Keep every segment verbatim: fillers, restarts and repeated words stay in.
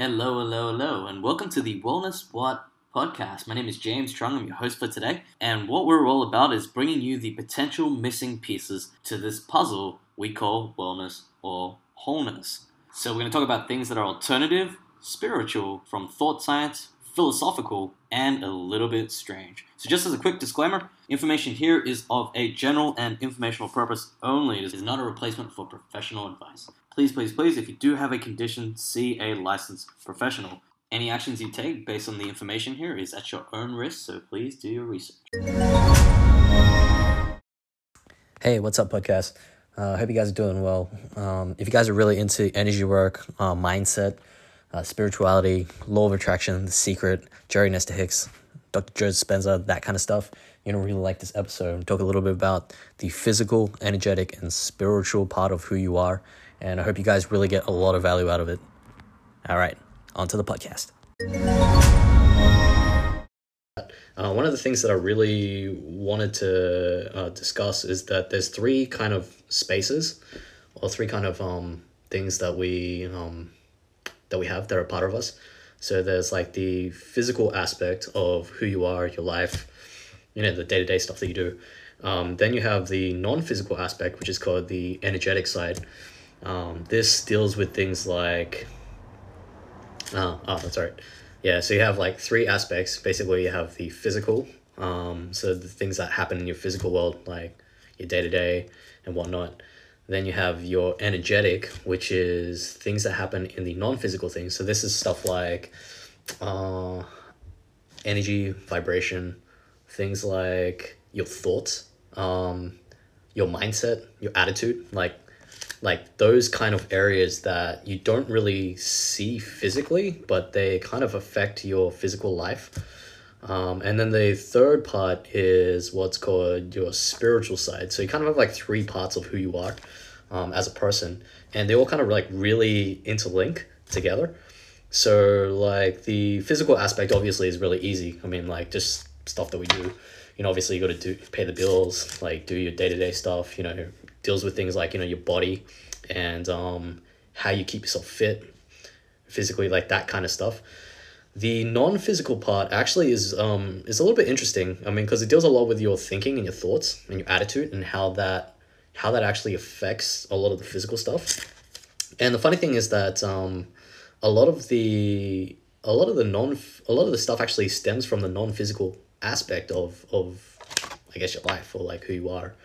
Hello, hello, hello, and welcome to the Wellness What podcast. My name is James Trung, I'm your host for today, and what we're all about is bringing you the potential missing pieces to this puzzle we call wellness or wholeness. So we're going to talk about things that are alternative, spiritual, from thought science, philosophical, and a little bit strange. So just as a quick disclaimer, information here is of a general and informational purpose only. It is not a replacement for professional advice. Please, please, please, if you do have a condition, see a licensed professional. Any actions you take based on the information here is at your own risk, so please do your research. Hey, what's up, podcast? I uh, hope you guys are doing well. Um, if you guys are really into energy work, uh, mindset, uh, spirituality, law of attraction, The Secret, Jerry and Esther Hicks, Doctor Joe Dispenza, that kind of stuff, you're going to really like this episode. We'll talk a little bit about the physical, energetic, and spiritual part of who you are. And I hope you guys really get a lot of value out of it. All right, on to the podcast. Uh, one of the things that I really wanted to uh, discuss is that there's three kind of spaces or three kind of um, things that we um, that we have that are part of us. So there's like the physical aspect of who you are, your life, you know, the day-to-day stuff that you do. Um, then you have the non-physical aspect, which is called the energetic side. Um, this deals with things like, oh, oh, that's right. Yeah, so you have like three aspects. Basically, you have the physical, um, so the things that happen in your physical world, like your day-to-day and whatnot. Then you have your energetic, which is things that happen in the non-physical things. So this is stuff like uh, energy, vibration, things like your thoughts, um, your mindset, your attitude, like like those kind of areas that you don't really see physically, but they kind of affect your physical life. Um, and then the third part is what's called your spiritual side. So you kind of have like three parts of who you are um, as a person, and they all kind of like really interlink together. So like the physical aspect obviously is really easy. I mean, like just stuff that we do, you know, obviously you got to do pay the bills, like do your day-to-day stuff, you know, deals with things like, you know, your body and um, how you keep yourself fit physically, like that kind of stuff. The non-physical part actually is um is a little bit interesting. I mean, because it deals a lot with your thinking and your thoughts and your attitude and how that how that actually affects a lot of the physical stuff. And the funny thing is that um a lot of the a lot of the non a lot of the stuff actually stems from the non-physical aspect of of I guess your life or like who you are.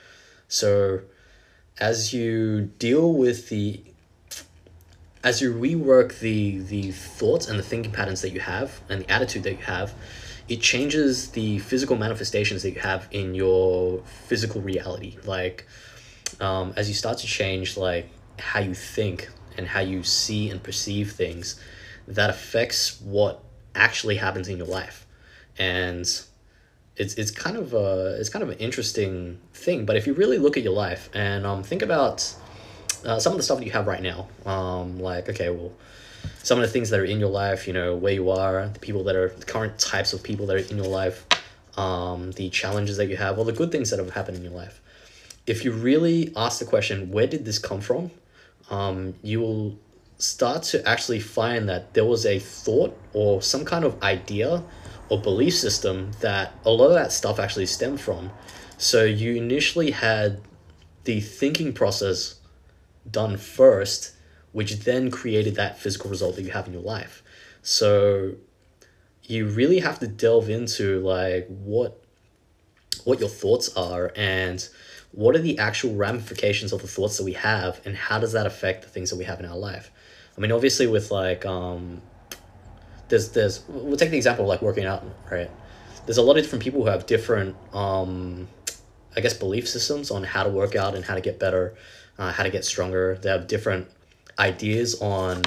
So as you deal with the, as you rework the the thoughts and the thinking patterns that you have and the attitude that you have, it changes the physical manifestations that you have in your physical reality. Like, um, as you start to change like how you think and how you see and perceive things, that affects what actually happens in your life. And It's it's kind of a it's kind of an interesting thing, but if you really look at your life and um think about uh, some of the stuff that you have right now, um like okay, well, some of the things that are in your life, you know, where you are, the people that are the current types of people that are in your life, um the challenges that you have, all the good things that have happened in your life. If you really ask the question, where did this come from? Um, you will start to actually find that there was a thought or some kind of idea or belief system that a lot of that stuff actually stemmed from. So you initially had the thinking process done first, which then created that physical result that you have in your life. So you really have to delve into like what what your thoughts are and what are the actual ramifications of the thoughts that we have and how does that affect the things that we have in our life. I mean, obviously with like um There's, there's, we'll take the example of like working out, right? There's a lot of different people who have different, um, I guess, belief systems on how to work out and how to get better, uh, how to get stronger. They have different ideas on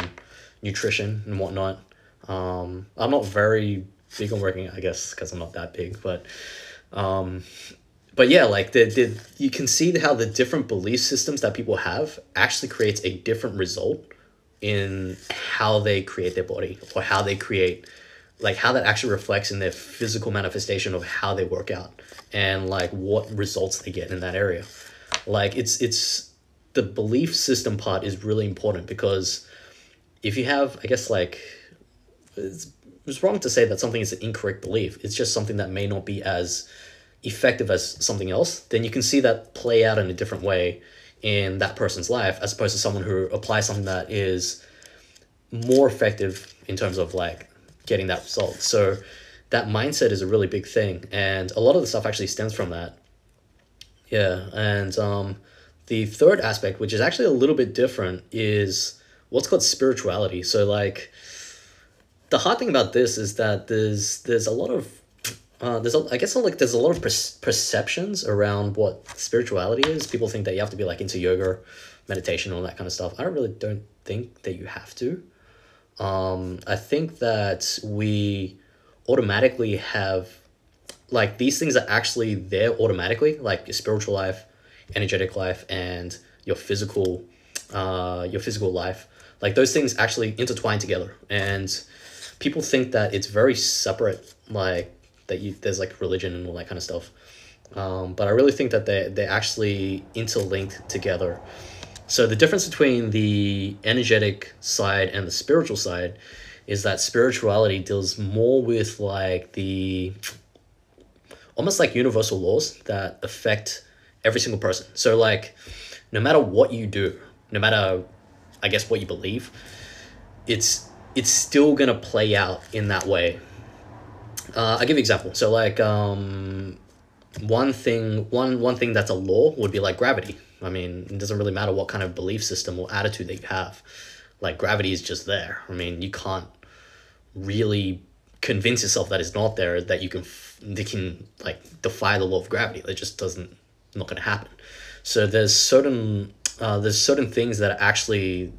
nutrition and whatnot. Um, I'm not very big on working out, I guess, because I'm not that big, but, um, but yeah, like the, the, you can see how the different belief systems that people have actually creates a different result in how they create their body or how they create, like how that actually reflects in their physical manifestation of how they work out and like what results they get in that area. Like it's, it's the belief system part is really important because if you have, I guess, like it's, it's wrong to say that something is an incorrect belief. It's just something that may not be as effective as something else. Then you can see that play out in a different way in that person's life, as opposed to someone who applies something that is more effective in terms of like getting that result. So that mindset is a really big thing, and a lot of the stuff actually stems from that. Yeah. And um, the third aspect, which is actually a little bit different, is what's called spirituality. So like the hard thing about this is that there's there's a lot of uh, there's a, I guess like there's a lot of per perceptions around what spirituality is. People think that you have to be like into yoga, meditation, all that kind of stuff. I don't really don't think that you have to. Um, I think that we automatically have, like, these things are actually there automatically, like your spiritual life, energetic life, and your physical, uh, your physical life. Like those things actually intertwine together, and people think that it's very separate, like that you there's like religion and all that kind of stuff. Um, but I really think that they they're actually interlinked together. So the difference between the energetic side and the spiritual side is that spirituality deals more with like the almost like universal laws that affect every single person. So like no matter what you do, no matter I guess what you believe, it's it's still gonna play out in that way. Uh, I'll give you an example. So like um, one thing one one thing that's a law would be like gravity. I mean, it doesn't really matter what kind of belief system or attitude that you have. Like gravity is just there. I mean, you can't really convince yourself that it's not there, that you can they can like defy the law of gravity. It just doesn't not gonna happen. So there's certain uh, there's certain things that are actually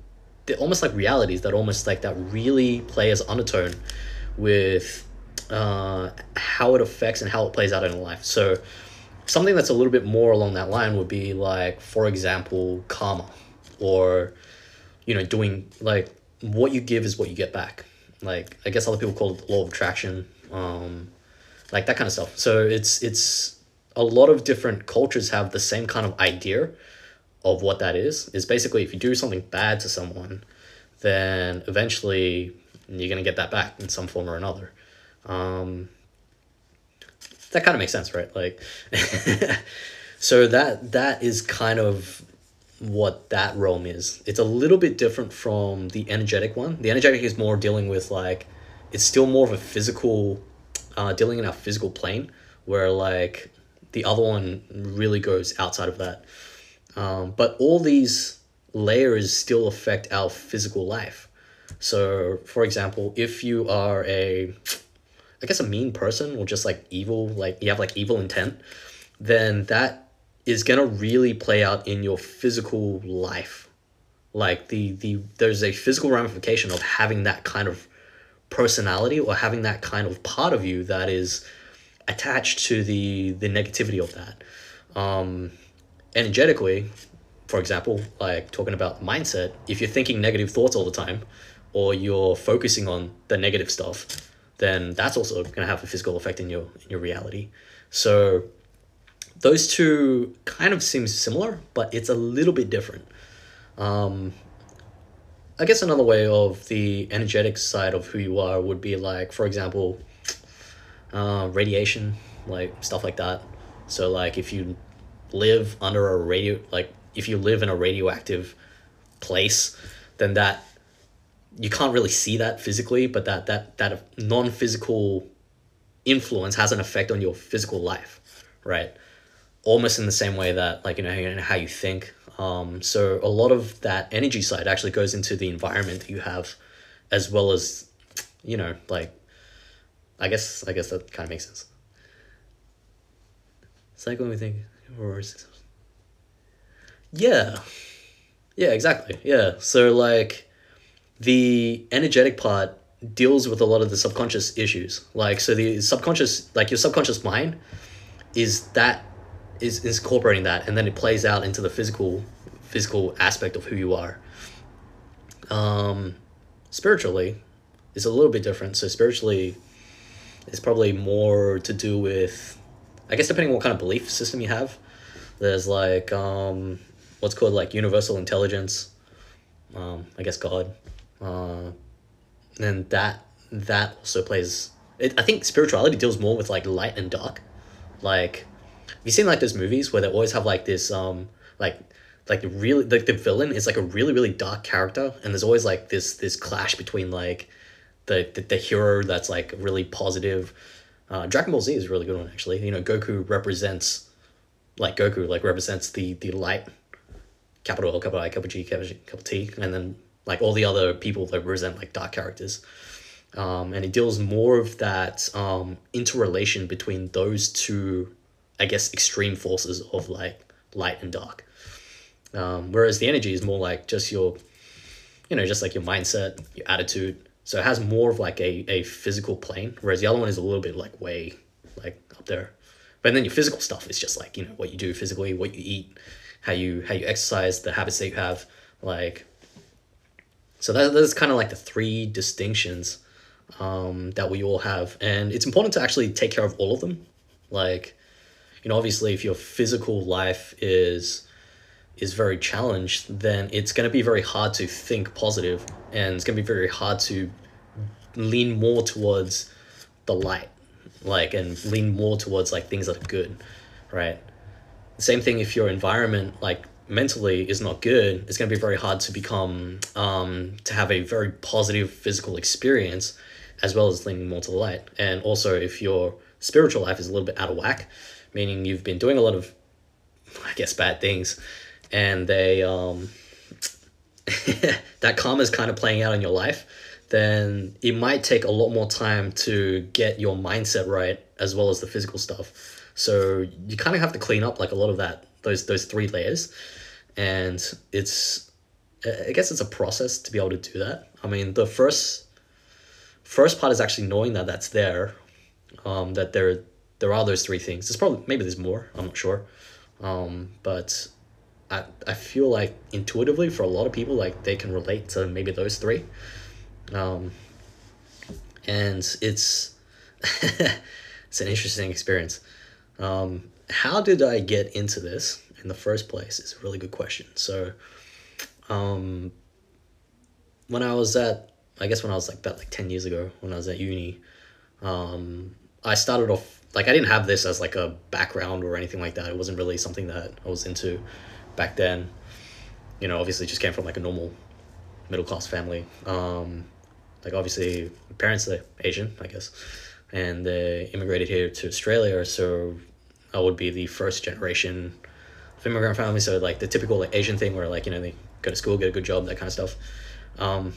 they're almost like realities that almost like that really play as undertone with uh, how it affects and how it plays out in life. So something that's a little bit more along that line would be like, for example, karma, or, you know, doing like what you give is what you get back. Like, I guess other people call it the law of attraction, um, like that kind of stuff. So it's, it's a lot of different cultures have the same kind of idea of what that is. It's basically, if you do something bad to someone, then eventually you're going to get that back in some form or another. Um, That kind of makes sense, right? Like, so that that is kind of what that realm is. It's a little bit different from the energetic one. The energetic is more dealing with like, it's still more of a physical, uh, dealing in our physical plane, where like the other one really goes outside of that. Um, but all these layers still affect our physical life. So for example, if you are a I guess a mean person, or just like evil, like you have like evil intent, then that is gonna really play out in your physical life. Like the the there's a physical ramification of having that kind of personality, or having that kind of part of you that is attached to the the negativity of that. Um, energetically, for example, like talking about mindset, if you're thinking negative thoughts all the time, or you're focusing on the negative stuff, then that's also going to have a physical effect in your in your reality. So those two kind of seem similar, but it's a little bit different. Um, I guess another way of the energetic side of who you are would be like, for example, uh, radiation, like stuff like that. So like if you live under a radio, like if you live in a radioactive place, then that you can't really see that physically, but that that that non-physical influence has an effect on your physical life, right? Almost in the same way that, like, you know, how you think. Um, so a lot of that energy side actually goes into the environment that you have, as well as, you know, like, I guess I guess that kind of makes sense. It's like when we think, or is this... yeah, yeah, exactly, yeah. So like, the energetic part deals with a lot of the subconscious issues. Like, so the subconscious, like your subconscious mind is that is, is incorporating that, and then it plays out into the physical physical aspect of who you are. Um, spiritually is a little bit different. So spiritually is probably more to do with, I guess, depending on what kind of belief system you have, there's like um, what's called like universal intelligence, um, I guess God. Uh, and that that also plays... It, I think spirituality deals more with, like, light and dark. Like, have you seen, like, those movies where they always have, like, this, um, like, like, the really, like, the villain is, like, a really, really dark character, and there's always, like, this, this clash between, like, the, the, the hero that's, like, really positive. Uh, Dragon Ball Z is a really good one, actually. You know, Goku represents, like, Goku, like, represents the, the light, capital L, capital I, capital G, capital, G, capital T, and then, like, all the other people that represent, like, dark characters. Um, and it deals more of that um, interrelation between those two, I guess, extreme forces of, like, light and dark. Um, whereas the energy is more like just your, you know, just like your mindset, your attitude. So it has more of like a, a physical plane, whereas the other one is a little bit like way like up there. But then your physical stuff is just like, you know, what you do physically, what you eat, how you, how you exercise, the habits that you have, like, so that, that's kind of like the three distinctions um, that we all have. And it's important to actually take care of all of them. Like, you know, obviously if your physical life is, is very challenged, then it's going to be very hard to think positive, and it's going to be very hard to lean more towards the light, like, and lean more towards like things that are good, right? Same thing if your environment, like, mentally is not good, it's going to be very hard to become, um, to have a very positive physical experience, as well as leaning more to the light. And also if your spiritual life is a little bit out of whack, meaning you've been doing a lot of, I guess, bad things, and they, um, that karma is kind of playing out in your life, then it might take a lot more time to get your mindset right, as well as the physical stuff. So you kind of have to clean up like a lot of that, those, those three layers. And it's, I guess it's a process to be able to do that. I mean, the first, first part is actually knowing that that's there, um, that there, there are those three things. There's probably, maybe there's more, I'm not sure. Um, but I, I feel like intuitively for a lot of people, like they can relate to maybe those three. Um, and it's, it's an interesting experience. Um, how did I get into this in the first place is a really good question. So, um, when I was at, I guess when I was like about like ten years ago, when I was at uni, um, I started off, like, I didn't have this as like a background or anything like that. It wasn't really something that I was into back then. You know, obviously just came from like a normal middle-class family. Um, like obviously my parents are Asian, I guess, and they immigrated here to Australia, so I would be the first generation of immigrant family. So like the typical like Asian thing where like, you know, they go to school, get a good job, that kind of stuff. Um,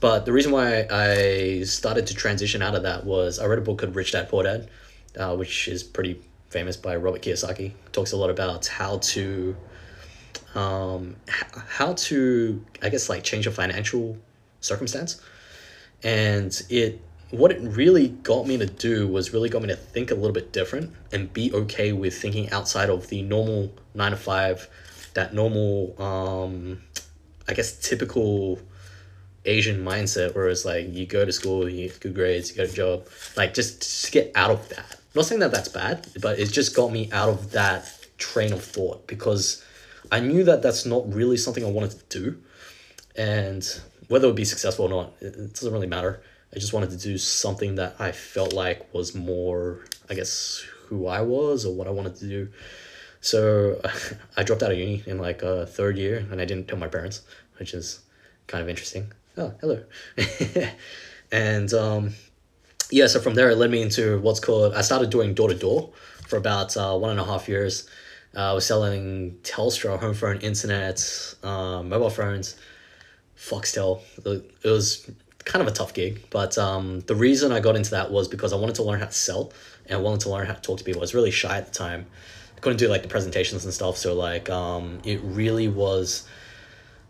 but the reason why I started to transition out of that was I read a book called Rich Dad Poor Dad, uh, which is pretty famous, by Robert Kiyosaki. It talks a lot about how to, um, how to, I guess, like change your financial circumstance. And it, what it really got me to do was really got me to think a little bit different and be okay with thinking outside of the normal nine to five, that normal, um, I guess, typical Asian mindset, whereas like you go to school, you get good grades, you get a job, like just, just get out of that. I'm not saying that that's bad, but it just got me out of that train of thought, because I knew that that's not really something I wanted to do, and whether it would be successful or not, it, it doesn't really matter. I just wanted to do something that I felt like was more, I guess, who I was or what I wanted to do. So I dropped out of uni in like a third year, and I didn't tell my parents, which is kind of interesting. Oh, hello. And um, yeah, so from there, it led me into what's called, I started doing door to door for about uh, one and a half years. Uh, I was selling Telstra, home phone, internet, uh, mobile phones, Foxtel. It was kind of a tough gig, but um, the reason I got into that was because I wanted to learn how to sell, and I wanted to learn how to talk to people. I was really shy at the time. I couldn't do like the presentations and stuff, so like um, it really was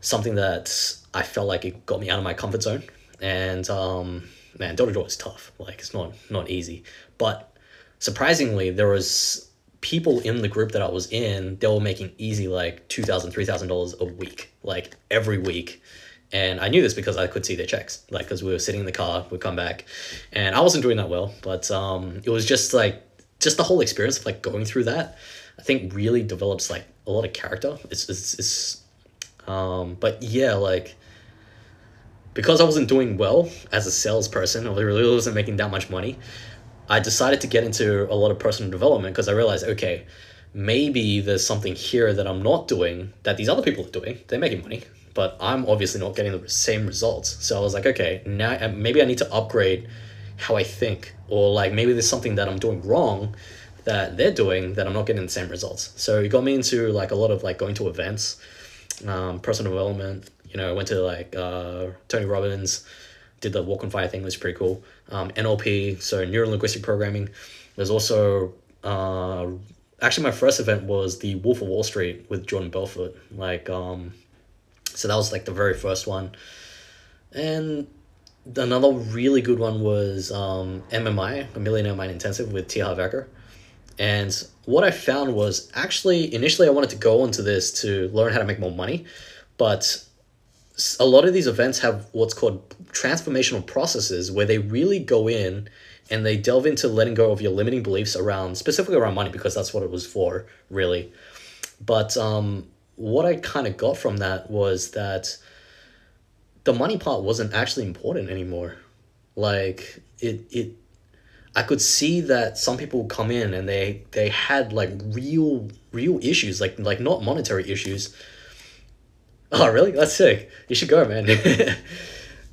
something that I felt like it got me out of my comfort zone. And um, man, door-to-door is tough. Like it's not not easy, but surprisingly, there was people in the group that I was in, they were making easy like two thousand dollars, three thousand dollars a week, like every week. And I knew this because I could see their checks, like, because we were sitting in the car, we'd come back, and I wasn't doing that well, but um, it was just like, just the whole experience of like going through that, I think really develops like a lot of character. It's, it's, it's um, but yeah, like, because I wasn't doing well as a salesperson, I really wasn't making that much money, I decided to get into a lot of personal development because I realized, okay, maybe there's something here that I'm not doing that these other people are doing. They're making money, but I'm obviously not getting the same results. So I was like, okay, now maybe I need to upgrade how I think, or like maybe there's something that I'm doing wrong that they're doing that I'm not getting the same results. So it got me into like a lot of like going to events, um, personal development. You know, I went to like uh, Tony Robbins, did the walk on fire thing, was pretty cool. Um, N L P, so neuro linguistic programming. There's also uh, actually my first event was the Wolf of Wall Street with Jordan Belfort. Like, um, so that was like the very first one, and another really good one was um, M M I, Millionaire Mind Intensive with T. Harv Eker. And what I found was actually, initially I wanted to go into this to learn how to make more money, but a lot of these events have what's called transformational processes where they really go in and they delve into letting go of your limiting beliefs around, specifically around money, because that's what it was for, really. But um, what I kind of got from that was that the money part wasn't actually important anymore. Like it, it, I could see that some people come in and they, they had like real, real issues, like, like not monetary issues. Oh, really? That's sick. You should go, man.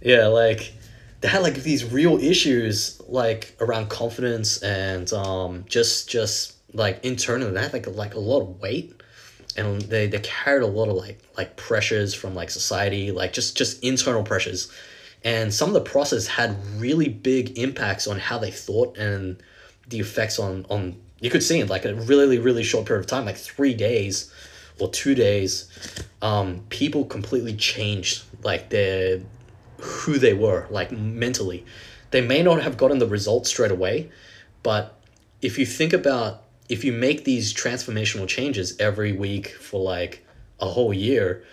Yeah. Like they had like these real issues, like around confidence and, um, just, just like internally that, like, like a lot of weight. And they, they carried a lot of like like pressures from like society, like just just internal pressures. And some of the process had really big impacts on how they thought and the effects on, on you could see in like a really, really short period of time, like three days or two days, um, people completely changed like their, who they were, like mentally. They may not have gotten the results straight away, but if you think about, if you make these transformational changes every week for like a whole year,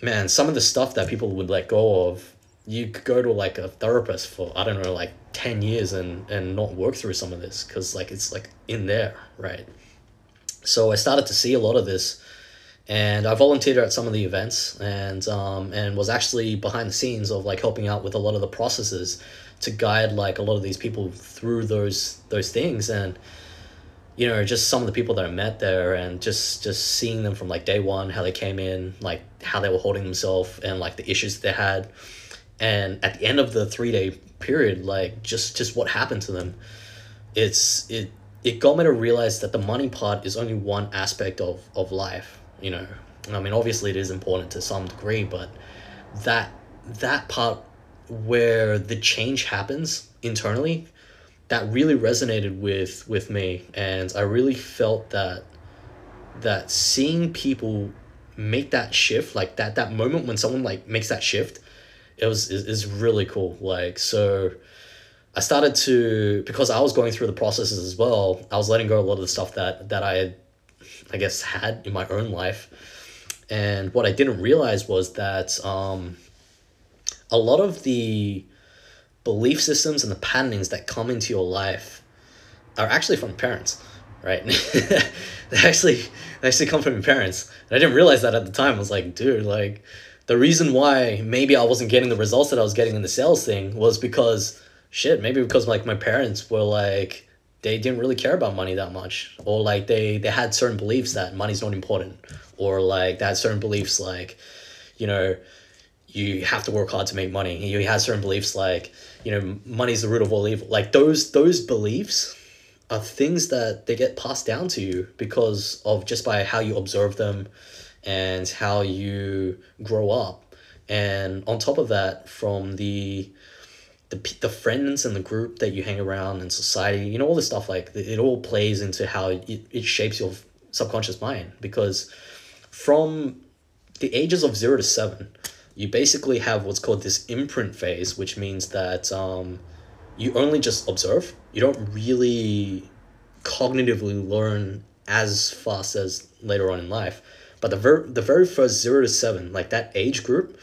man, some of the stuff that people would let go of, you could go to like a therapist for, I don't know, like ten years and, and not work through some of this. Cause like, it's like in there. Right. So I started to see a lot of this, and I volunteered at some of the events and, um, and was actually behind the scenes of like helping out with a lot of the processes to guide like a lot of these people through those, those things. And, you know, just some of the people that I met there and just, just seeing them from like day one, how they came in, like how they were holding themselves and like the issues they had. And at the end of the three day period, like just, just what happened to them. It's, it, it got me to realize that the money part is only one aspect of, of life, you know. I mean, obviously it is important to some degree, but that, that part where the change happens internally, that really resonated with, with me. And I really felt that, that seeing people make that shift, like that, that moment when someone like makes that shift, it was, is, is really cool. Like, so I started to, because I was going through the processes as well, I was letting go of a lot of the stuff that, that I, I guess had in my own life. And what I didn't realize was that, um, a lot of the belief systems and the patternings that come into your life are actually from parents, right? they actually they actually come from your parents. And I didn't realize that at the time. I was like, dude, like the reason why maybe I wasn't getting the results that I was getting in the sales thing was because shit, maybe because like my parents were like, they didn't really care about money that much, or like they, they had certain beliefs that money's not important, or like they had certain beliefs like, you know, you have to work hard to make money. You have certain beliefs like, you know, money's the root of all evil. Like those, those beliefs are things that they get passed down to you because of just by how you observe them and how you grow up. And on top of that, from the, the, the friends and the group that you hang around and society, you know, all this stuff, like it all plays into how it, it shapes your subconscious mind, because from the ages of zero to seven, you basically have what's called this imprint phase, which means that um, you only just observe. You don't really cognitively learn as fast as later on in life. But the, ver the very first zero to seven, like that age group,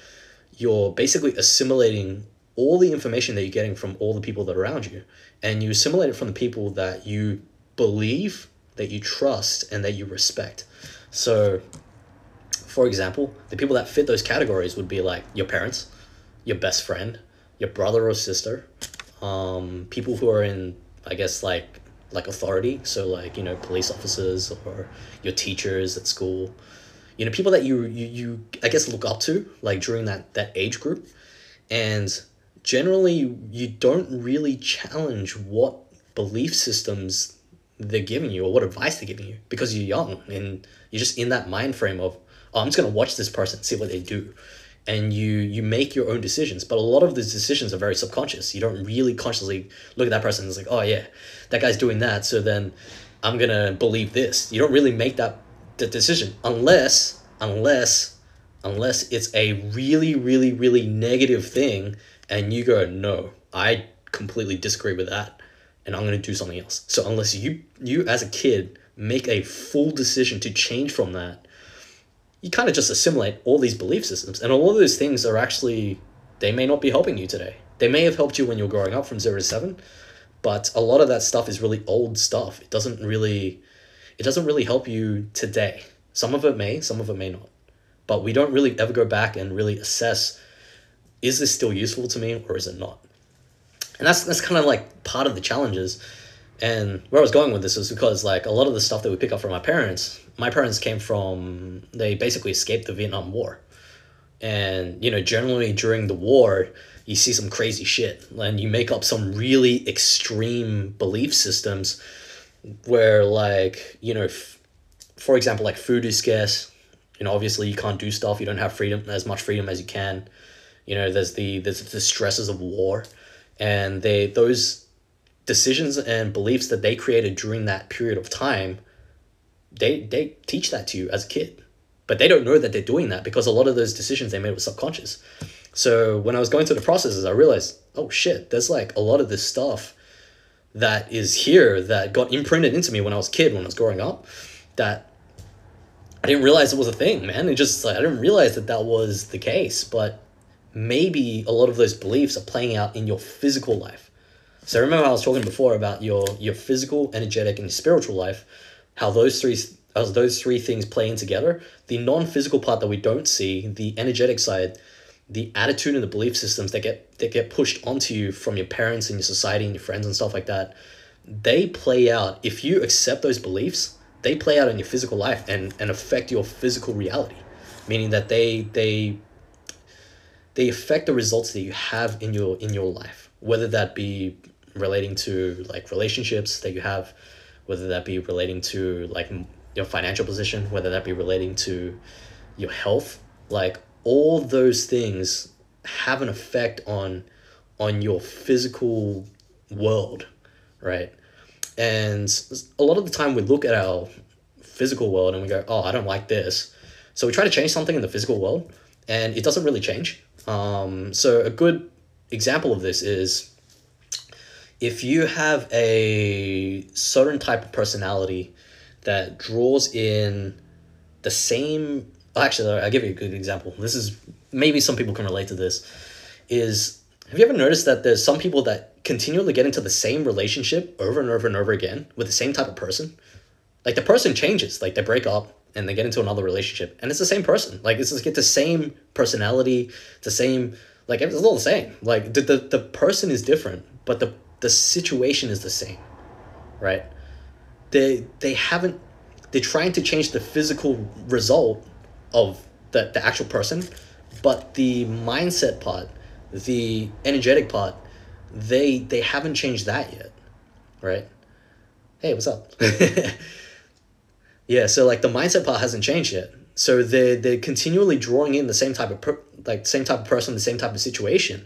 you're basically assimilating all the information that you're getting from all the people that are around you. And you assimilate it from the people that you believe, that you trust, and that you respect. So, for example, the people that fit those categories would be like your parents, your best friend, your brother or sister, um, people who are in, I guess, like like authority. So like, you know, police officers or your teachers at school, you know, people that you, you, you I guess, look up to, like during that, that age group. And generally, you don't really challenge what belief systems they're giving you or what advice they're giving you, because you're young and you're just in that mind frame of, oh, I'm just going to watch this person, see what they do. And you you make your own decisions. But a lot of these decisions are very subconscious. You don't really consciously look at that person and it's like, oh yeah, that guy's doing that, so then I'm going to believe this. You don't really make that, that decision unless, unless, unless it's a really, really, really negative thing and you go, no, I completely disagree with that and I'm going to do something else. So unless you, you as a kid make a full decision to change from that, you kind of just assimilate all these belief systems. And all of those things are actually, they may not be helping you today. They may have helped you when you're growing up from zero to seven, but a lot of that stuff is really old stuff. It doesn't really, it doesn't really help you today. Some of it may, some of it may not. But we don't really ever go back and really assess, is this still useful to me or is it not? And that's, that's kind of like part of the challenges. And where I was going with this was because, like, a lot of the stuff that we pick up from our parents, my parents came from, they basically escaped the Vietnam War. And, you know, generally during the war, you see some crazy shit and you make up some really extreme belief systems where, like, you know, f- for example, like food is scarce. You know, obviously you can't do stuff. You don't have freedom, as much freedom as you can. You know, there's the, there's the stresses of war, and they, those decisions and beliefs that they created during that period of time, they they teach that to you as a kid, but they don't know that they're doing that because a lot of those decisions they made were subconscious. So when I was going through the processes, I realized, oh shit, there's like a lot of this stuff that is here that got imprinted into me when I was a kid, when I was growing up, that I didn't realize it was a thing, man. It just, like, I didn't realize that that was the case, but maybe a lot of those beliefs are playing out in your physical life. So remember I was talking before about your, your physical, energetic, and spiritual life, how those three how those three things play in together. The non-physical part that we don't see, the energetic side, the attitude and the belief systems that get that get pushed onto you from your parents and your society and your friends and stuff like that, they play out. If you accept those beliefs, they play out in your physical life and, and affect your physical reality, meaning that they they they affect the results that you have in your in your life, whether that be relating to like relationships that you have, whether that be relating to like your financial position, whether that be relating to your health. Like all those things have an effect on on your physical world, right? And a lot of the time we look at our physical world and we go, oh, I don't like this. So we try to change something in the physical world and it doesn't really change. Um, so a good example of this is, if you have a certain type of personality that draws in the same, actually, I'll give you a good example. This is, maybe some people can relate to this, is, have you ever noticed that there's some people that continually get into the same relationship over and over and over again with the same type of person? Like the person changes, like they break up and they get into another relationship and it's the same person. Like it's just, it's the same personality, the same, like it's all the same. Like the, the, the person is different, but the The situation is the same, right? They they haven't, they're trying to change the physical result of the, the actual person, but the mindset part, the energetic part, they they haven't changed that yet, right? Hey, what's up? Yeah, so like the mindset part hasn't changed yet. So they they're continually drawing in the same type of per, like same type of person, the same type of situation,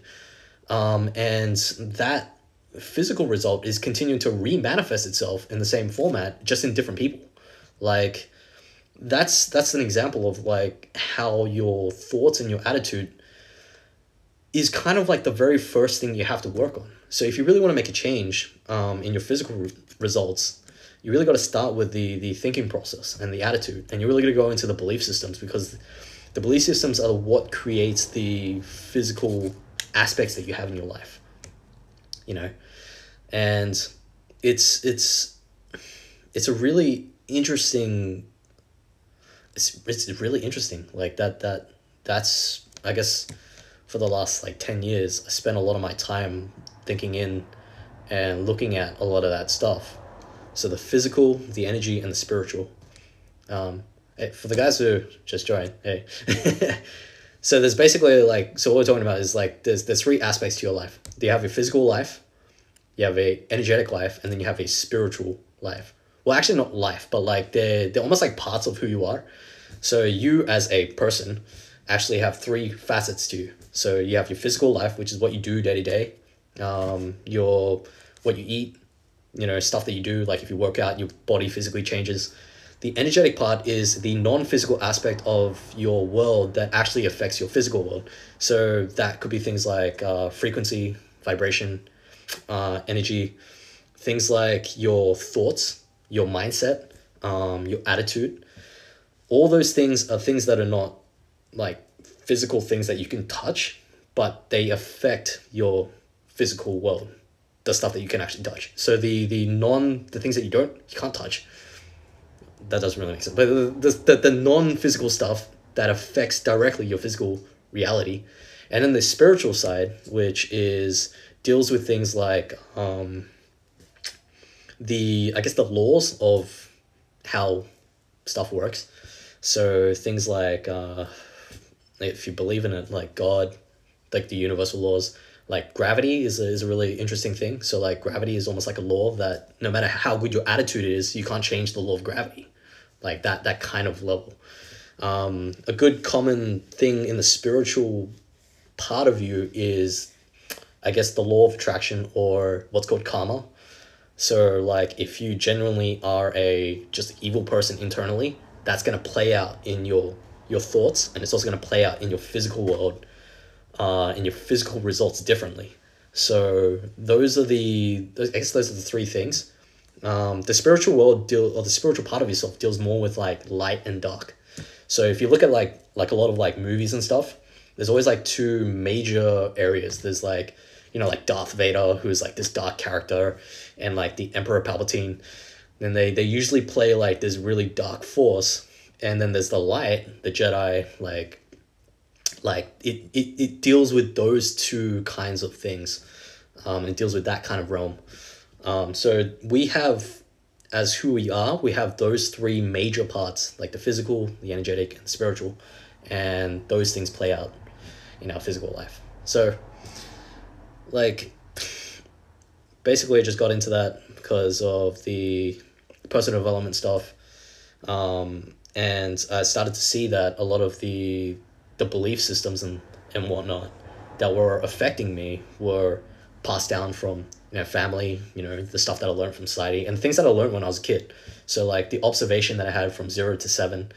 um, and that physical result is continuing to re-manifest itself in the same format, just in different people. Like that's that's an example of like how your thoughts and your attitude is kind of like the very first thing you have to work on. So if you really want to make a change um, in your physical re- results, you really got to start with the the thinking process and the attitude, and you're really going to go into the belief systems, because the belief systems are what creates the physical aspects that you have in your life. You know, and it's it's it's a really interesting it's it's really interesting like that that that's I guess for the last like ten years, I spent a lot of my time thinking in and looking at a lot of that stuff. So the physical, the energy, and the spiritual. Um, hey, for the guys who just joined, hey. So there's basically like, so what we're talking about is like, there's, there's three aspects to your life. You have a physical life, you have a energetic life, and then you have a spiritual life. Well, actually not life, but like they're, they're almost like parts of who you are. So you as a person actually have three facets to you. So you have your physical life, which is what you do day to day. Um, your, what you eat, you know, stuff that you do. Like if you work out, your body physically changes. The energetic part is the non-physical aspect of your world that actually affects your physical world. So that could be things like uh, frequency, vibration, uh, energy, things like your thoughts, your mindset, um, your attitude. All those things are things that are not like physical things that you can touch, but they affect your physical world, the stuff that you can actually touch. So the, the non, the things that you don't, you can't touch. That doesn't really make sense. But the, the, the non-physical stuff that affects directly your physical reality. And then the spiritual side, which is deals with things like um, the, I guess, the laws of how stuff works. So things like uh, if you believe in it, like God, like the universal laws, like gravity is a, is a really interesting thing. So like gravity is almost like a law that no matter how good your attitude is, you can't change the law of gravity. Like that that kind of level. Um, a good common thing in the spiritual part of you is, I guess, the law of attraction, or what's called karma. So like if you genuinely are a just evil person internally, that's going to play out in your your thoughts, and it's also going to play out in your physical world, uh, and your physical results differently. So those are the I guess those are the three things. Um, the spiritual world deal or the spiritual part of yourself deals more with like light and dark. So if you look at like like a lot of like movies and stuff, there's always like two major areas. There's like, you know, like Darth Vader, who is like this dark character, and like the Emperor Palpatine. Then they they usually play like this really dark force, and then there's the light, the Jedi. Like, like it it it deals with those two kinds of things, um, and it deals with that kind of realm. Um, so we have, as who we are, we have those three major parts, like the physical, the energetic, and the spiritual, and those things play out in our physical life. So, like, basically I just got into that because of the personal development stuff. Um, and I started to see that a lot of the, the belief systems and, and whatnot that were affecting me were passed down from, you know, family, you know, the stuff that I learned from society and things that I learned when I was a kid. So like the observation that I had from zero to seven,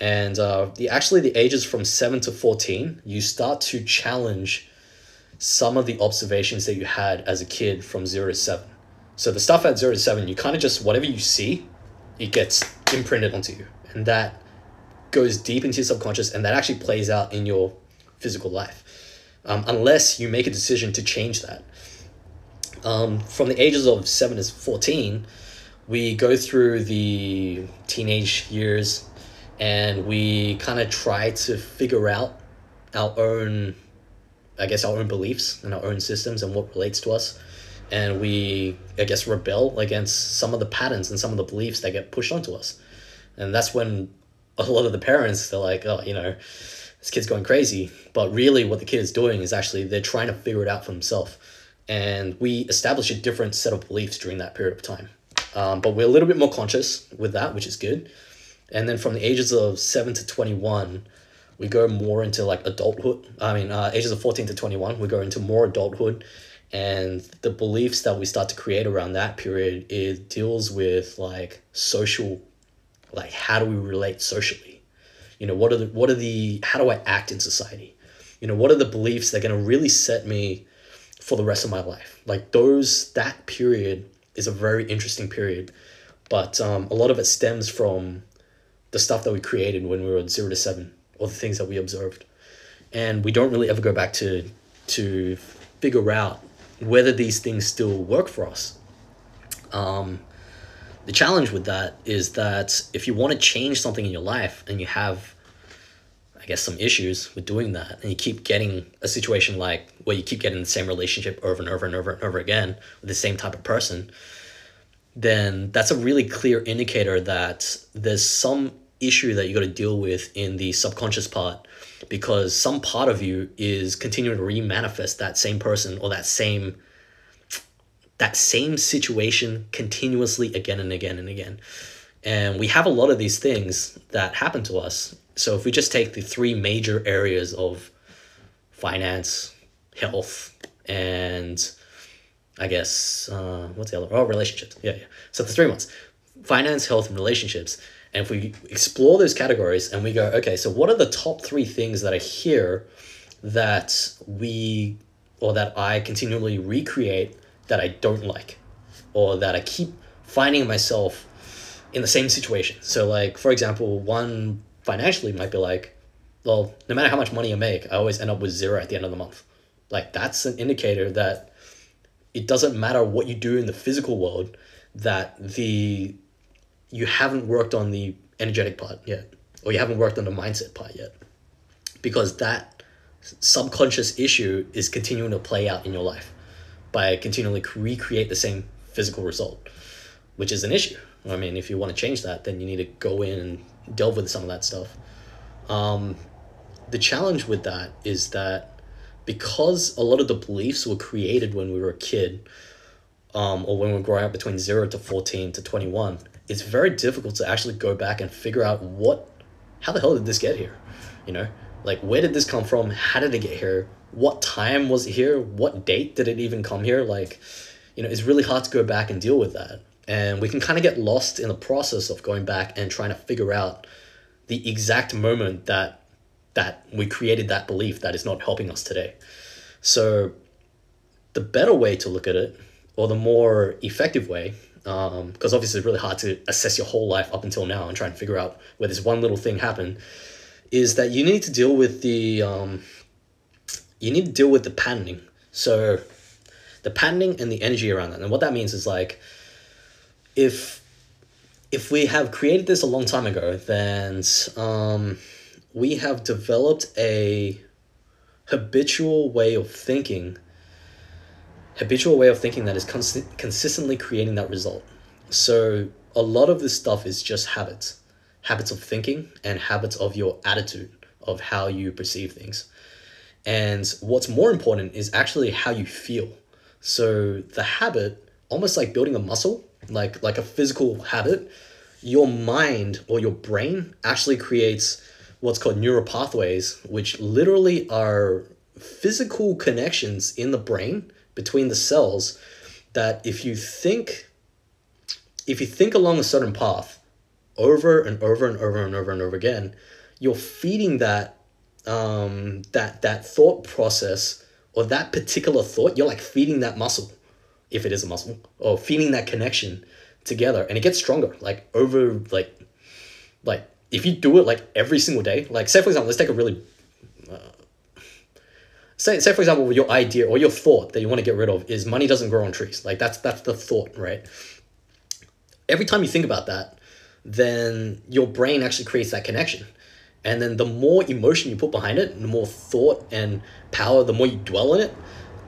and uh, the actually the ages from seven to fourteen, you start to challenge some of the observations that you had as a kid from zero to seven. So the stuff at zero to seven, you kind of just, whatever you see, it gets imprinted onto you. And that goes deep into your subconscious, and that actually plays out in your physical life. Um, unless you make a decision to change that. Um, from the ages of seven to fourteen, we go through the teenage years, and we kind of try to figure out our own, I guess, our own beliefs and our own systems and what relates to us. And we, I guess, rebel against some of the patterns and some of the beliefs that get pushed onto us. And that's when a lot of the parents, they're like, oh, you know, this kid's going crazy. But really what the kid is doing is actually they're trying to figure it out for themselves. And we establish a different set of beliefs during that period of time. Um, but we're a little bit more conscious with that, which is good. And then from the ages of seven to twenty-one, we go more into like adulthood. I mean, uh, ages of fourteen to twenty-one, we go into more adulthood. And the beliefs that we start to create around that period, it deals with like social, like how do we relate socially? You know, what are the, what are the, how do I act in society? You know, what are the beliefs that are going to really set me for the rest of my life? Like those, that period is a very interesting period. But um, a lot of it stems from the stuff that we created when we were zero to seven, or the things that we observed. And we don't really ever go back to, to figure out whether these things still work for us. Um, the challenge with that is that if you want to change something in your life and you have, I guess, some issues with doing that. And you keep getting a situation like where you keep getting the same relationship over and over and over and over again with the same type of person, then that's a really clear indicator that there's some issue that you got to deal with in the subconscious part, because some part of you is continuing to re-manifest that same person or that same that same situation continuously again and again and again. And we have a lot of these things that happen to us. So if we just take the three major areas of finance, health, and I guess, uh, what's the other? Oh, relationships. Yeah, yeah. So the three ones, finance, health, and relationships. And if we explore those categories and we go, okay, so what are the top three things that are here that we, or that I continually recreate that I don't like, or that I keep finding myself in the same situation? So like, for example, one financially might be like, well, no matter how much money I make, I always end up with zero at the end of the month. Like, that's an indicator that it doesn't matter what you do in the physical world, that the you haven't worked on the energetic part yet, or you haven't worked on the mindset part yet, because that subconscious issue is continuing to play out in your life by continually recreate the same physical result, which is an issue. I mean, if you want to change that, then you need to go in and delve with some of that stuff. Um, the challenge with that is that because a lot of the beliefs were created when we were a kid, um, or when we were growing up between zero to fourteen to twenty-one, it's very difficult to actually go back and figure out what, how the hell did this get here? You know, like, where did this come from? How did it get here? What time was it here? What date did it even come here? Like, you know, it's really hard to go back and deal with that. And we can kind of get lost in the process of going back and trying to figure out the exact moment that that we created that belief that is not helping us today. So the better way to look at it, or the more effective way, um, because obviously it's really hard to assess your whole life up until now and try and figure out where this one little thing happened, is that you need to deal with the um, you need to deal with the patterning. So the patterning and the energy around that. And what that means is, like, If if we have created this a long time ago, then um, we have developed a habitual way of thinking, habitual way of thinking that is cons- consistently creating that result. So a lot of this stuff is just habits, habits of thinking and habits of your attitude, of how you perceive things. And what's more important is actually how you feel. So the habit, almost like building a muscle, like like a physical habit, your mind or your brain actually creates what's called neural pathways, which literally are physical connections in the brain between the cells that if you think if you think along a certain path over and over and over and over and over again, you're feeding that um that that thought process, or that particular thought, you're like feeding that muscle, if it is a muscle, or feeding that connection together. And it gets stronger, like over, like, like if you do it like every single day, like, say for example, let's take a really, uh, say, say for example, your idea or your thought that you want to get rid of is money doesn't grow on trees. Like, that's, that's the thought, right? Every time you think about that, then your brain actually creates that connection. And then the more emotion you put behind it, the more thought and power, the more you dwell on it,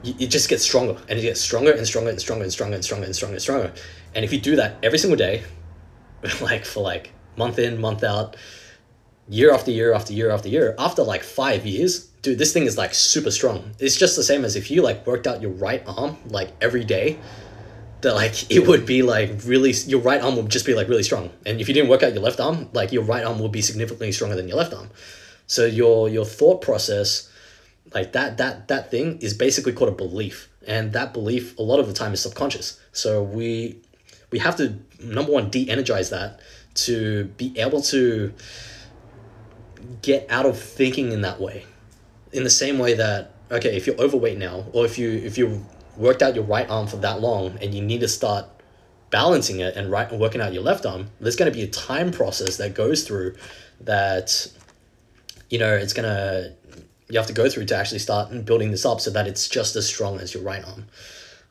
it just gets stronger, and it gets stronger and stronger and stronger and stronger and stronger and stronger and stronger. And if you do that every single day, like for like month in, month out, year after year after year after year, after like five years, dude, this thing is like super strong. It's just the same as if you like worked out your right arm like every day, that like it would be like really, your right arm would just be like really strong. And if you didn't work out your left arm, like your right arm would be significantly stronger than your left arm. So your your thought process, like that, that, that thing is basically called a belief. And that belief, a lot of the time, is subconscious. So we, we have to, number one, de-energize that to be able to get out of thinking in that way. In the same way that, okay, if you're overweight now, or if you, if you worked out your right arm for that long and you need to start balancing it and right and working out your left arm, there's going to be a time process that goes through that, you know, it's going to, you have to go through to actually start building this up so that it's just as strong as your right arm.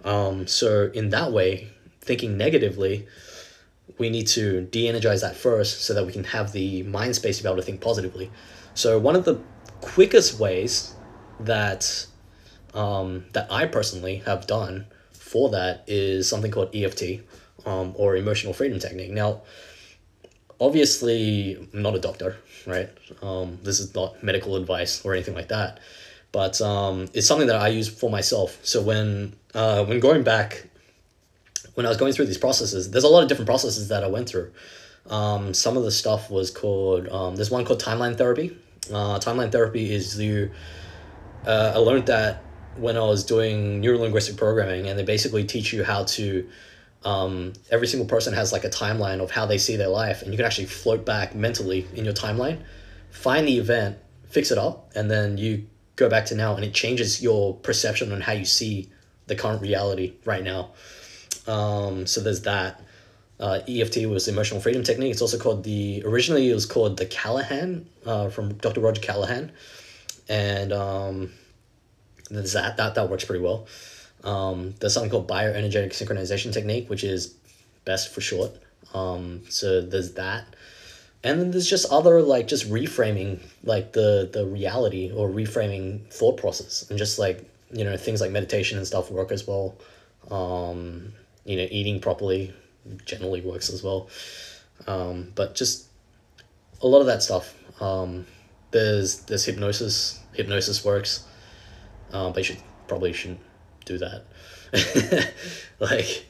Um, so in that way, thinking negatively, we need to de-energize that first so that we can have the mind space to be able to think positively. So one of the quickest ways that um, that I personally have done for that is something called E F T, um, or emotional freedom technique. Now, obviously, I'm not a doctor, right? Um, this is not medical advice or anything like that, but um, it's something that I use for myself. So when uh, when going back, when I was going through these processes, there's a lot of different processes that I went through. Um, some of the stuff was called, um, there's one called timeline therapy. Uh, timeline therapy is the, uh, I learned that when I was doing neuro-linguistic programming, and they basically teach you how to, um, every single person has like a timeline of how they see their life, and you can actually float back mentally in your timeline, find the event, fix it up, and then you go back to now, and it changes your perception on how you see the current reality right now. Um, so there's that. Uh, E F T was emotional freedom technique. It's also called the, originally it was called the Callahan, uh, from Doctor Roger Callahan. And um, there's that, that, that works pretty well. Um, there's something called bioenergetic synchronization technique, which is best for short. Um, so there's that. And then there's just other, like, just reframing, like the, the reality or reframing thought process, and just like, you know, things like meditation and stuff work as well. Um, you know, eating properly generally works as well. Um, but just a lot of that stuff. Um, there's, there's hypnosis, hypnosis works. Um, but you should probably shouldn't do that. Like,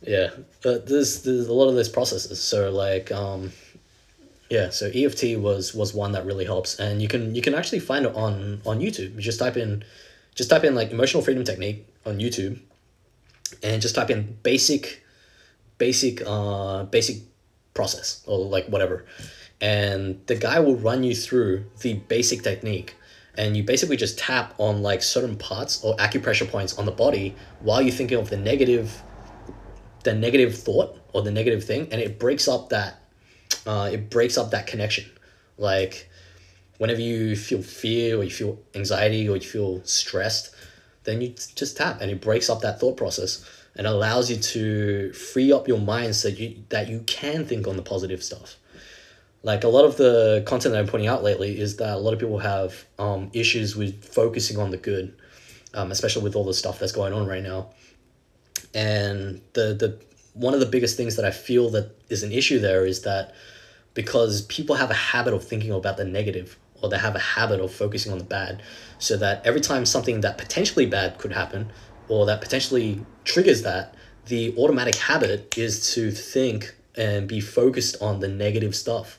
yeah, but there's, there's a lot of those processes. So like, um, yeah, so E F T was, was one that really helps, and you can, you can actually find it on, on YouTube. You just type in, just type in like emotional freedom technique on YouTube, and just type in basic, basic uh basic process or like whatever, and the guy will run you through the basic technique, and you basically just tap on like certain parts or acupressure points on the body while you're thinking of the negative the negative thought or the negative thing, and it breaks up that uh it breaks up that connection. Like whenever you feel fear or you feel anxiety or you feel stressed, then you just tap and it breaks up that thought process and allows you to free up your mind so that you, that you can think on the positive stuff. Like a lot of the content that I'm pointing out lately is that a lot of people have um, issues with focusing on the good, um, especially with all the stuff that's going on right now. And the, the one of the biggest things that I feel that is an issue there is that because people have a habit of thinking about the negative, or they have a habit of focusing on the bad, so that every time something that potentially bad could happen, or that potentially triggers that, the automatic habit is to think and be focused on the negative stuff,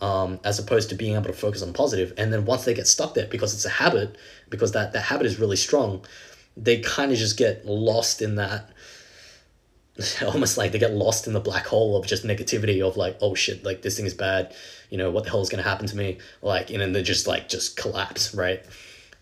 um, as opposed to being able to focus on positive. And then once they get stuck there, because it's a habit, because that, that habit is really strong, they kind of just get lost in that, almost like they get lost in the black hole of just negativity of like, oh shit, like this thing is bad, you know, what the hell is going to happen to me? Like, and then they just like, just collapse, right?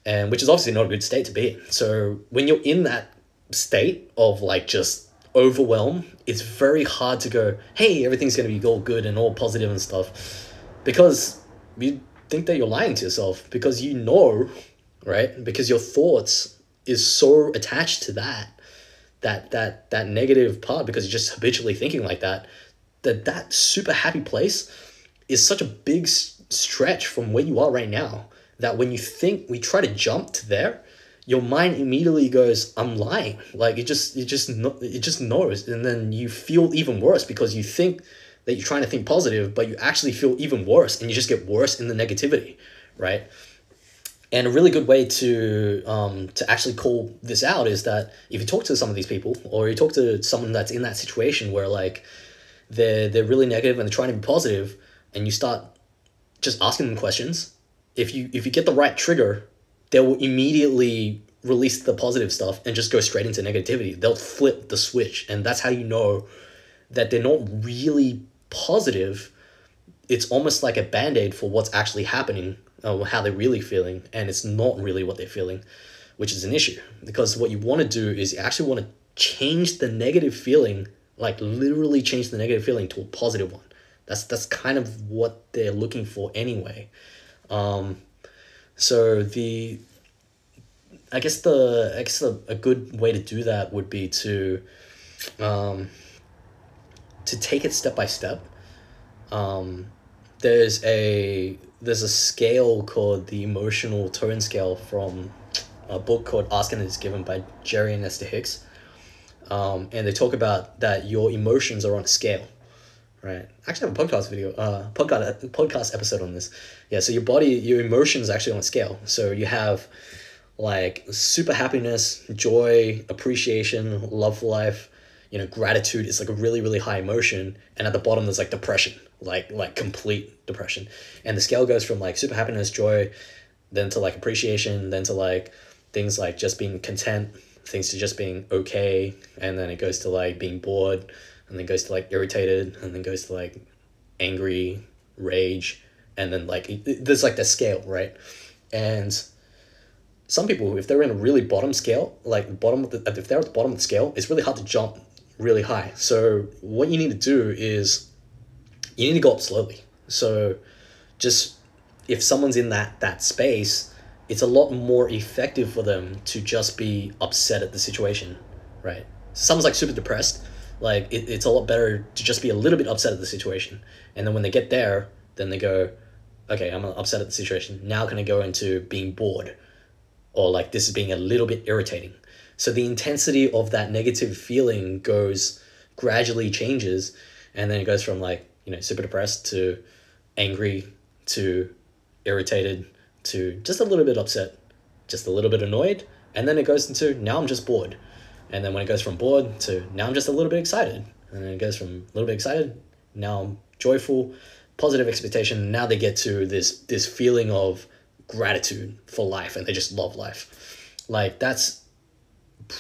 And which is obviously not a good state to be in. So when you're in that state of like just overwhelm, it's very hard to go, hey, everything's going to be all good and all positive and stuff, because you think that you're lying to yourself, because you know, right? Because your thoughts is so attached to that, that, that, that negative part, because you're just habitually thinking like that, that that super happy place is such a big stretch from where you are right now, that when you think, we try to jump to there, your mind immediately goes, I'm lying. Like it just, it just, it just knows. And then you feel even worse because you think that you're trying to think positive, but you actually feel even worse, and you just get worse in the negativity, right? And a really good way to, um, to actually call this out is that if you talk to some of these people, or you talk to someone that's in that situation where like they're, they're really negative and they're trying to be positive, and you start just asking them questions, if you if you get the right trigger, they will immediately release the positive stuff and just go straight into negativity. They'll flip the switch, and that's how you know that they're not really positive. It's almost like a band-aid for what's actually happening, or how they're really feeling, and it's not really what they're feeling, which is an issue, because what you want to do is you actually want to change the negative feeling, like literally change the negative feeling to a positive one. That's, that's kind of what they're looking for anyway. Um, so the, I guess the, I guess a, a good way to do that would be to, um, to take it step by step. Um, there's a, there's a scale called the emotional tone scale from a book called Ask and It's Given by Jerry and Esther Hicks. Um, and they talk about that your emotions are on a scale, right? I actually have a podcast video, uh, podcast, podcast episode on this. Yeah, so your body, your emotions are actually on a scale. So you have like super happiness, joy, appreciation, love for life, you know, gratitude is like a really, really high emotion. And at the bottom, there's like depression, like like complete depression. And the scale goes from like super happiness, joy, then to like appreciation, then to like things like just being content, things to just being okay, and then it goes to like being bored, and then goes to like irritated, and then goes to like angry, rage, and then like there's like the scale, right? And some people, if they're in a really bottom scale, like bottom of the, if they're at the bottom of the scale, it's really hard to jump really high. So what you need to do is you need to go up slowly. So just if someone's in that that space, it's a lot more effective for them to just be upset at the situation, right? Someone's like super depressed, like it, it's a lot better to just be a little bit upset at the situation. And then when they get there, then they go, okay, I'm upset at the situation. Now can I go into being bored? Or like this is being a little bit irritating. So the intensity of that negative feeling goes, gradually changes. And then it goes from like, you know, super depressed to angry to irritated, to just a little bit upset, just a little bit annoyed, and then it goes into, now I'm just bored. And then when it goes from bored to, now I'm just a little bit excited, and then it goes from a little bit excited, now I'm joyful, positive expectation, now they get to this this feeling of gratitude for life, and they just love life. Like, that's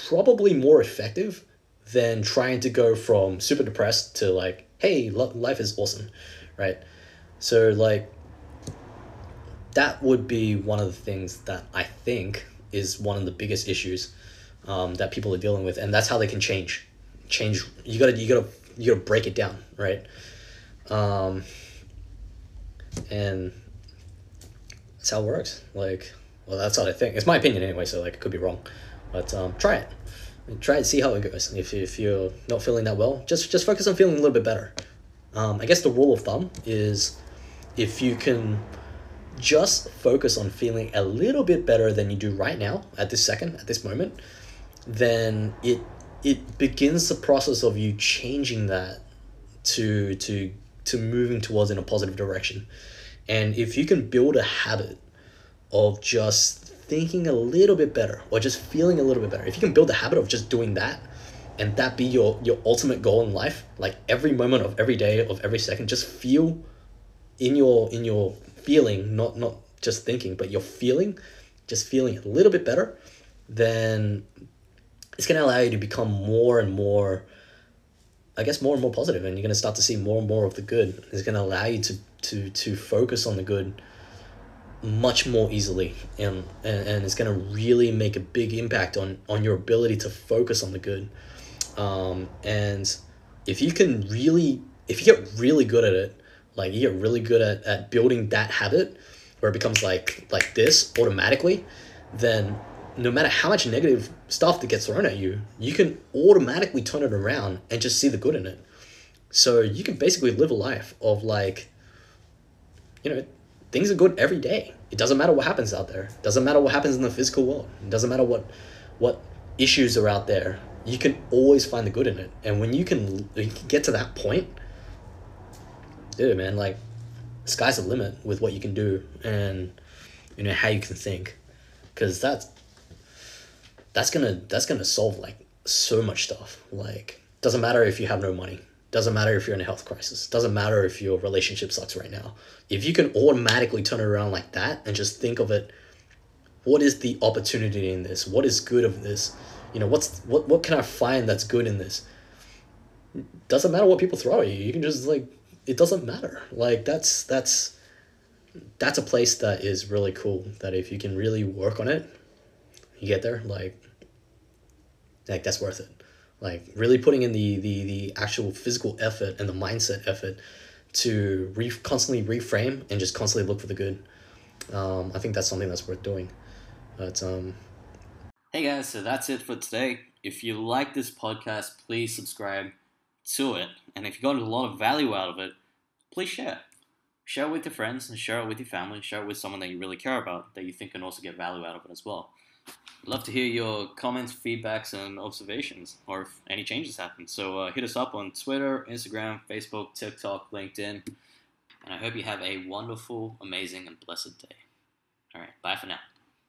probably more effective than trying to go from super depressed to like, hey, lo- life is awesome, right? So like, that would be one of the things that I think is one of the biggest issues um, that people are dealing with, and that's how they can change. Change. You gotta, you gotta, you gotta break it down, right? Um, and that's how it works. Like, well, that's what I think. It's my opinion anyway, so like, it could be wrong, but um, try it. I mean, try it, see how it goes. If if you're not feeling that well, just just focus on feeling a little bit better. Um, I guess the rule of thumb is, if you can just focus on feeling a little bit better than you do right now, at this second, at this moment, then it it begins the process of you changing that to to to moving towards in a positive direction. And if you can build a habit of just thinking a little bit better, or just feeling a little bit better, if you can build a habit of just doing that, and that be your your ultimate goal in life, like every moment of every day, of every second, just feel in your in your feeling, not not just thinking, but you're feeling, just feeling a little bit better, then it's going to allow you to become more and more, I guess, more and more positive, and you're going to start to see more and more of the good. It's going to allow you to to to focus on the good much more easily, and and, and it's going to really make a big impact on on your ability to focus on the good. Um, and if you can really, if you get really good at it, like you get really good at, at building that habit where it becomes like like this automatically, then no matter how much negative stuff that gets thrown at you, you can automatically turn it around and just see the good in it. So you can basically live a life of like, you know, things are good every day. It doesn't matter what happens out there. It doesn't matter what happens in the physical world. It doesn't matter what what issues are out there. You can always find the good in it. And when you can, you can get to that point, dude, man, like, sky's the limit with what you can do and, you know, how you can think, because that's that's gonna that's gonna solve like so much stuff. Like, doesn't matter if you have no money, doesn't matter if you're in a health crisis, doesn't matter if your relationship sucks right now. If you can automatically turn it around like that and just think of it, what is the opportunity in this? What is good of this? You know, what's what what can I find that's good in this? Doesn't matter what people throw at you. You can just like, it doesn't matter. Like, that's that's that's a place that is really cool, that if you can really work on it, you get there. Like, like that's worth it. Like, really putting in the the the actual physical effort and the mindset effort to re- constantly reframe and just constantly look for the good. Um, I think that's something that's worth doing. But um, hey guys, so that's it for today. If you like this podcast, please subscribe to it, and if you got a lot of value out of it, please share. share it with your friends and share it with your family and share it with someone that you really care about that you think can also get value out of it as well. I'd love to hear your comments, feedbacks, and observations, or if any changes happen. So uh, hit us up on Twitter, Instagram, Facebook, TikTok, LinkedIn. And I hope you have a wonderful, amazing, and blessed day. All right, bye for now.